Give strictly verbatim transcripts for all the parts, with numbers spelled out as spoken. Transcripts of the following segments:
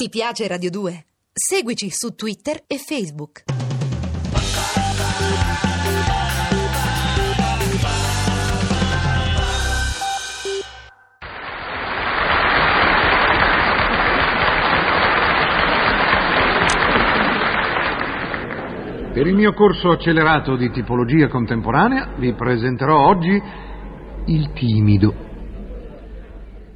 Ti piace Radio due? Seguici su Twitter e Facebook. Per il mio corso accelerato di tipologia contemporanea vi presenterò oggi il timido.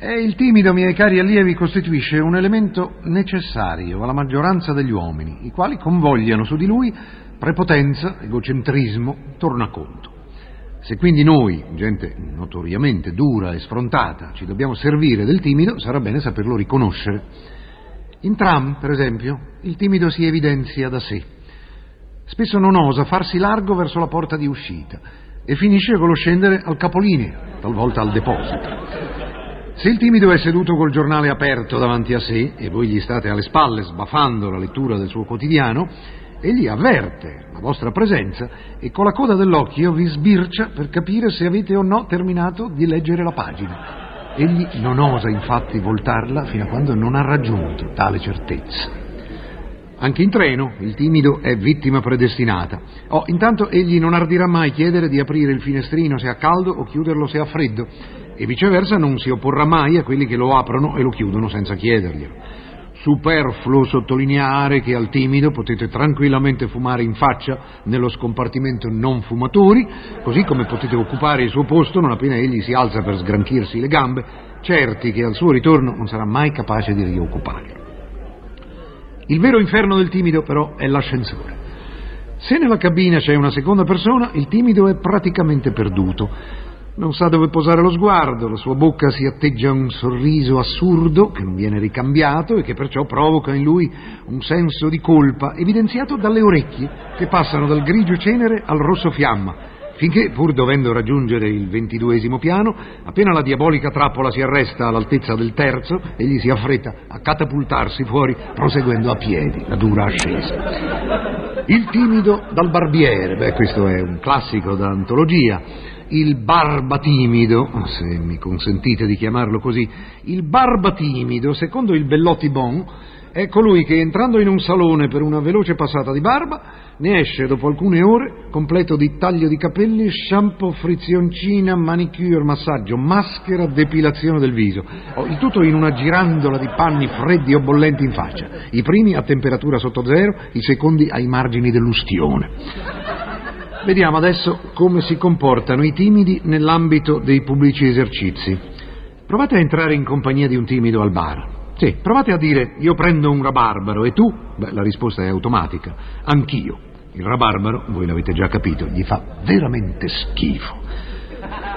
E il timido, miei cari allievi, costituisce un elemento necessario alla maggioranza degli uomini, i quali convogliano su di lui prepotenza, egocentrismo, tornaconto. Se quindi noi, gente notoriamente dura e sfrontata, ci dobbiamo servire del timido, sarà bene saperlo riconoscere. In tram, per esempio, il timido si evidenzia da sé. Spesso non osa farsi largo verso la porta di uscita e finisce con lo scendere al capolinea, talvolta al deposito. Se il timido è seduto col giornale aperto davanti a sé e voi gli state alle spalle sbafando la lettura del suo quotidiano, egli avverte la vostra presenza e con la coda dell'occhio vi sbircia per capire se avete o no terminato di leggere la pagina. Egli non osa infatti voltarla fino a quando non ha raggiunto tale certezza. Anche in treno il timido è vittima predestinata. Oh, intanto egli non ardirà mai chiedere di aprire il finestrino se ha caldo o chiuderlo se ha freddo, e viceversa non si opporrà mai a quelli che lo aprono e lo chiudono senza chiederglielo. Superfluo sottolineare che al timido potete tranquillamente fumare in faccia nello scompartimento non fumatori, così come potete occupare il suo posto non appena egli si alza per sgranchirsi le gambe, certi che al suo ritorno non sarà mai capace di rioccuparlo. Il vero inferno del timido però è l'ascensore. Se nella cabina c'è una seconda persona, il timido è praticamente perduto. Non sa dove posare lo sguardo, la sua bocca si atteggia a un sorriso assurdo che non viene ricambiato e che perciò provoca in lui un senso di colpa, evidenziato dalle orecchie che passano dal grigio cenere al rosso fiamma, finché, pur dovendo raggiungere il ventiduesimo piano, appena la diabolica trappola si arresta all'altezza del terzo, egli si affretta a catapultarsi fuori, proseguendo a piedi la dura ascesa. Il timido dal barbiere, beh, questo è un classico da antologia. Il barba timido, se mi consentite di chiamarlo così, il barba timido, secondo il Bellotti Bon, è colui che entrando in un salone per una veloce passata di barba, ne esce dopo alcune ore completo di taglio di capelli, shampoo, frizioncina, manicure, massaggio, maschera, depilazione del viso, il tutto in una girandola di panni freddi o bollenti in faccia, i primi a temperatura sotto zero, i secondi ai margini dell'ustione. Vediamo adesso come si comportano i timidi nell'ambito dei pubblici esercizi. Provate a entrare in compagnia di un timido al bar. Sì, provate a dire: io prendo un rabarbaro e tu? Beh, la risposta è automatica: anch'io. Il rabarbaro, voi l'avete già capito, gli fa veramente schifo.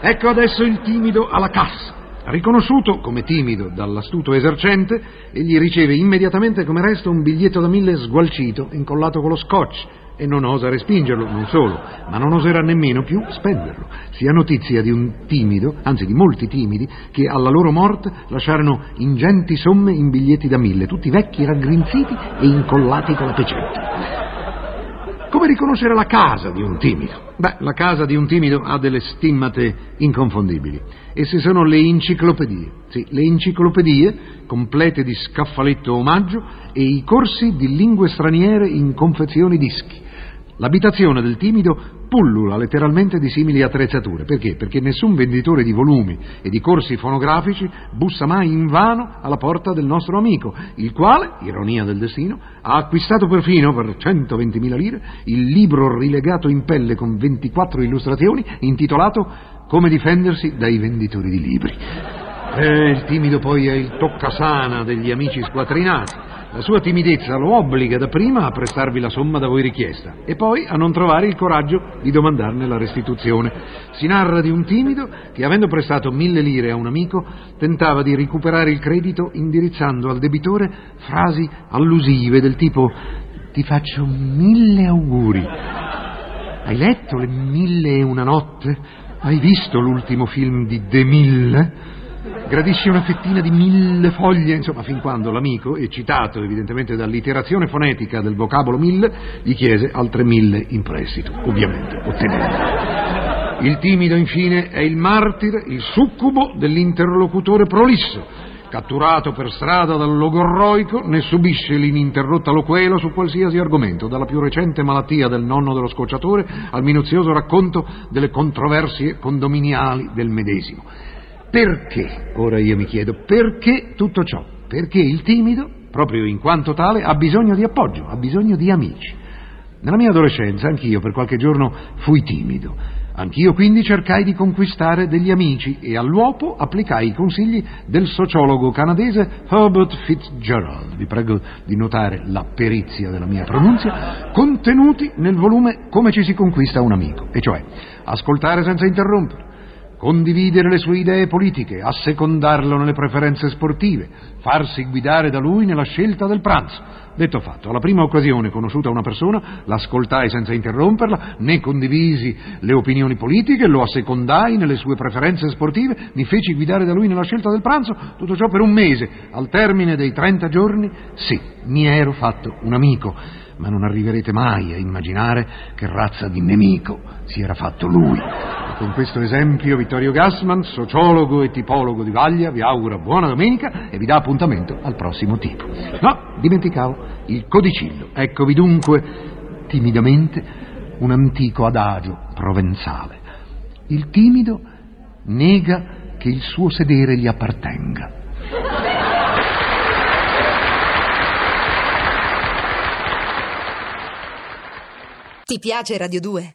Ecco adesso il timido alla cassa. Riconosciuto come timido dall'astuto esercente, egli riceve immediatamente come resto un biglietto da mille sgualcito, incollato con lo scotch, e non osa respingerlo, non solo, ma non oserà nemmeno più spenderlo. Si ha notizia di un timido, anzi di molti timidi, che alla loro morte lasciarono ingenti somme in biglietti da mille, tutti vecchi, raggrinziti e incollati con la pecetta. Come riconoscere la casa di un timido? Beh, la casa di un timido ha delle stimmate inconfondibili. Esse sono le enciclopedie, sì, le enciclopedie complete di scaffaletto omaggio e i corsi di lingue straniere in confezioni dischi. L'abitazione del timido pullula letteralmente di simili attrezzature. Perché? Perché nessun venditore di volumi e di corsi fonografici bussa mai invano alla porta del nostro amico, il quale, ironia del destino, ha acquistato perfino per centoventimila lire il libro rilegato in pelle con ventiquattro illustrazioni intitolato «Come difendersi dai venditori di libri». Eh, il timido poi è il toccasana degli amici squattrinati. La sua timidezza lo obbliga dapprima a prestarvi la somma da voi richiesta e poi a non trovare il coraggio di domandarne la restituzione. Si narra di un timido che, avendo prestato mille lire a un amico, tentava di recuperare il credito indirizzando al debitore frasi allusive del tipo: ti faccio mille auguri, hai letto le mille e una notte, hai visto l'ultimo film di De Mille, gradisci una fettina di mille foglie, insomma, fin quando l'amico, eccitato evidentemente dall'iterazione fonetica del vocabolo mille, gli chiese altre mille in prestito, ovviamente ottenendo. Il timido, infine, è il martire, il succubo dell'interlocutore prolisso, Catturato per strada dal logorroico, ne subisce l'ininterrotta loquela su qualsiasi argomento, dalla più recente malattia del nonno dello scocciatore al minuzioso racconto delle controversie condominiali del medesimo. Perché, ora io mi chiedo, perché tutto ciò? Perché il timido, proprio in quanto tale, ha bisogno di appoggio, ha bisogno di amici. Nella mia adolescenza, anch'io per qualche giorno fui timido. Anch'io quindi cercai di conquistare degli amici e all'uopo applicai i consigli del sociologo canadese Herbert Fitzgerald, vi prego di notare la perizia della mia pronunzia, contenuti nel volume Come ci si conquista un amico, e cioè ascoltare senza interrompere, condividere le sue idee politiche, assecondarlo nelle preferenze sportive, farsi guidare da lui nella scelta del pranzo. Detto fatto, alla prima occasione conosciuta una persona, l'ascoltai senza interromperla, ne condivisi le opinioni politiche, lo assecondai nelle sue preferenze sportive, mi feci guidare da lui nella scelta del pranzo, tutto ciò per un mese. Al termine dei trenta giorni, sì, mi ero fatto un amico, ma non arriverete mai a immaginare che razza di nemico si era fatto lui. Con questo esempio Vittorio Gassman, sociologo e tipologo di Vaglia, vi augura buona domenica e vi dà appuntamento al prossimo tipo. No, dimenticavo il codicillo. Eccovi dunque, timidamente, un antico adagio provenzale. Il timido nega che il suo sedere gli appartenga. Ti piace Radio due?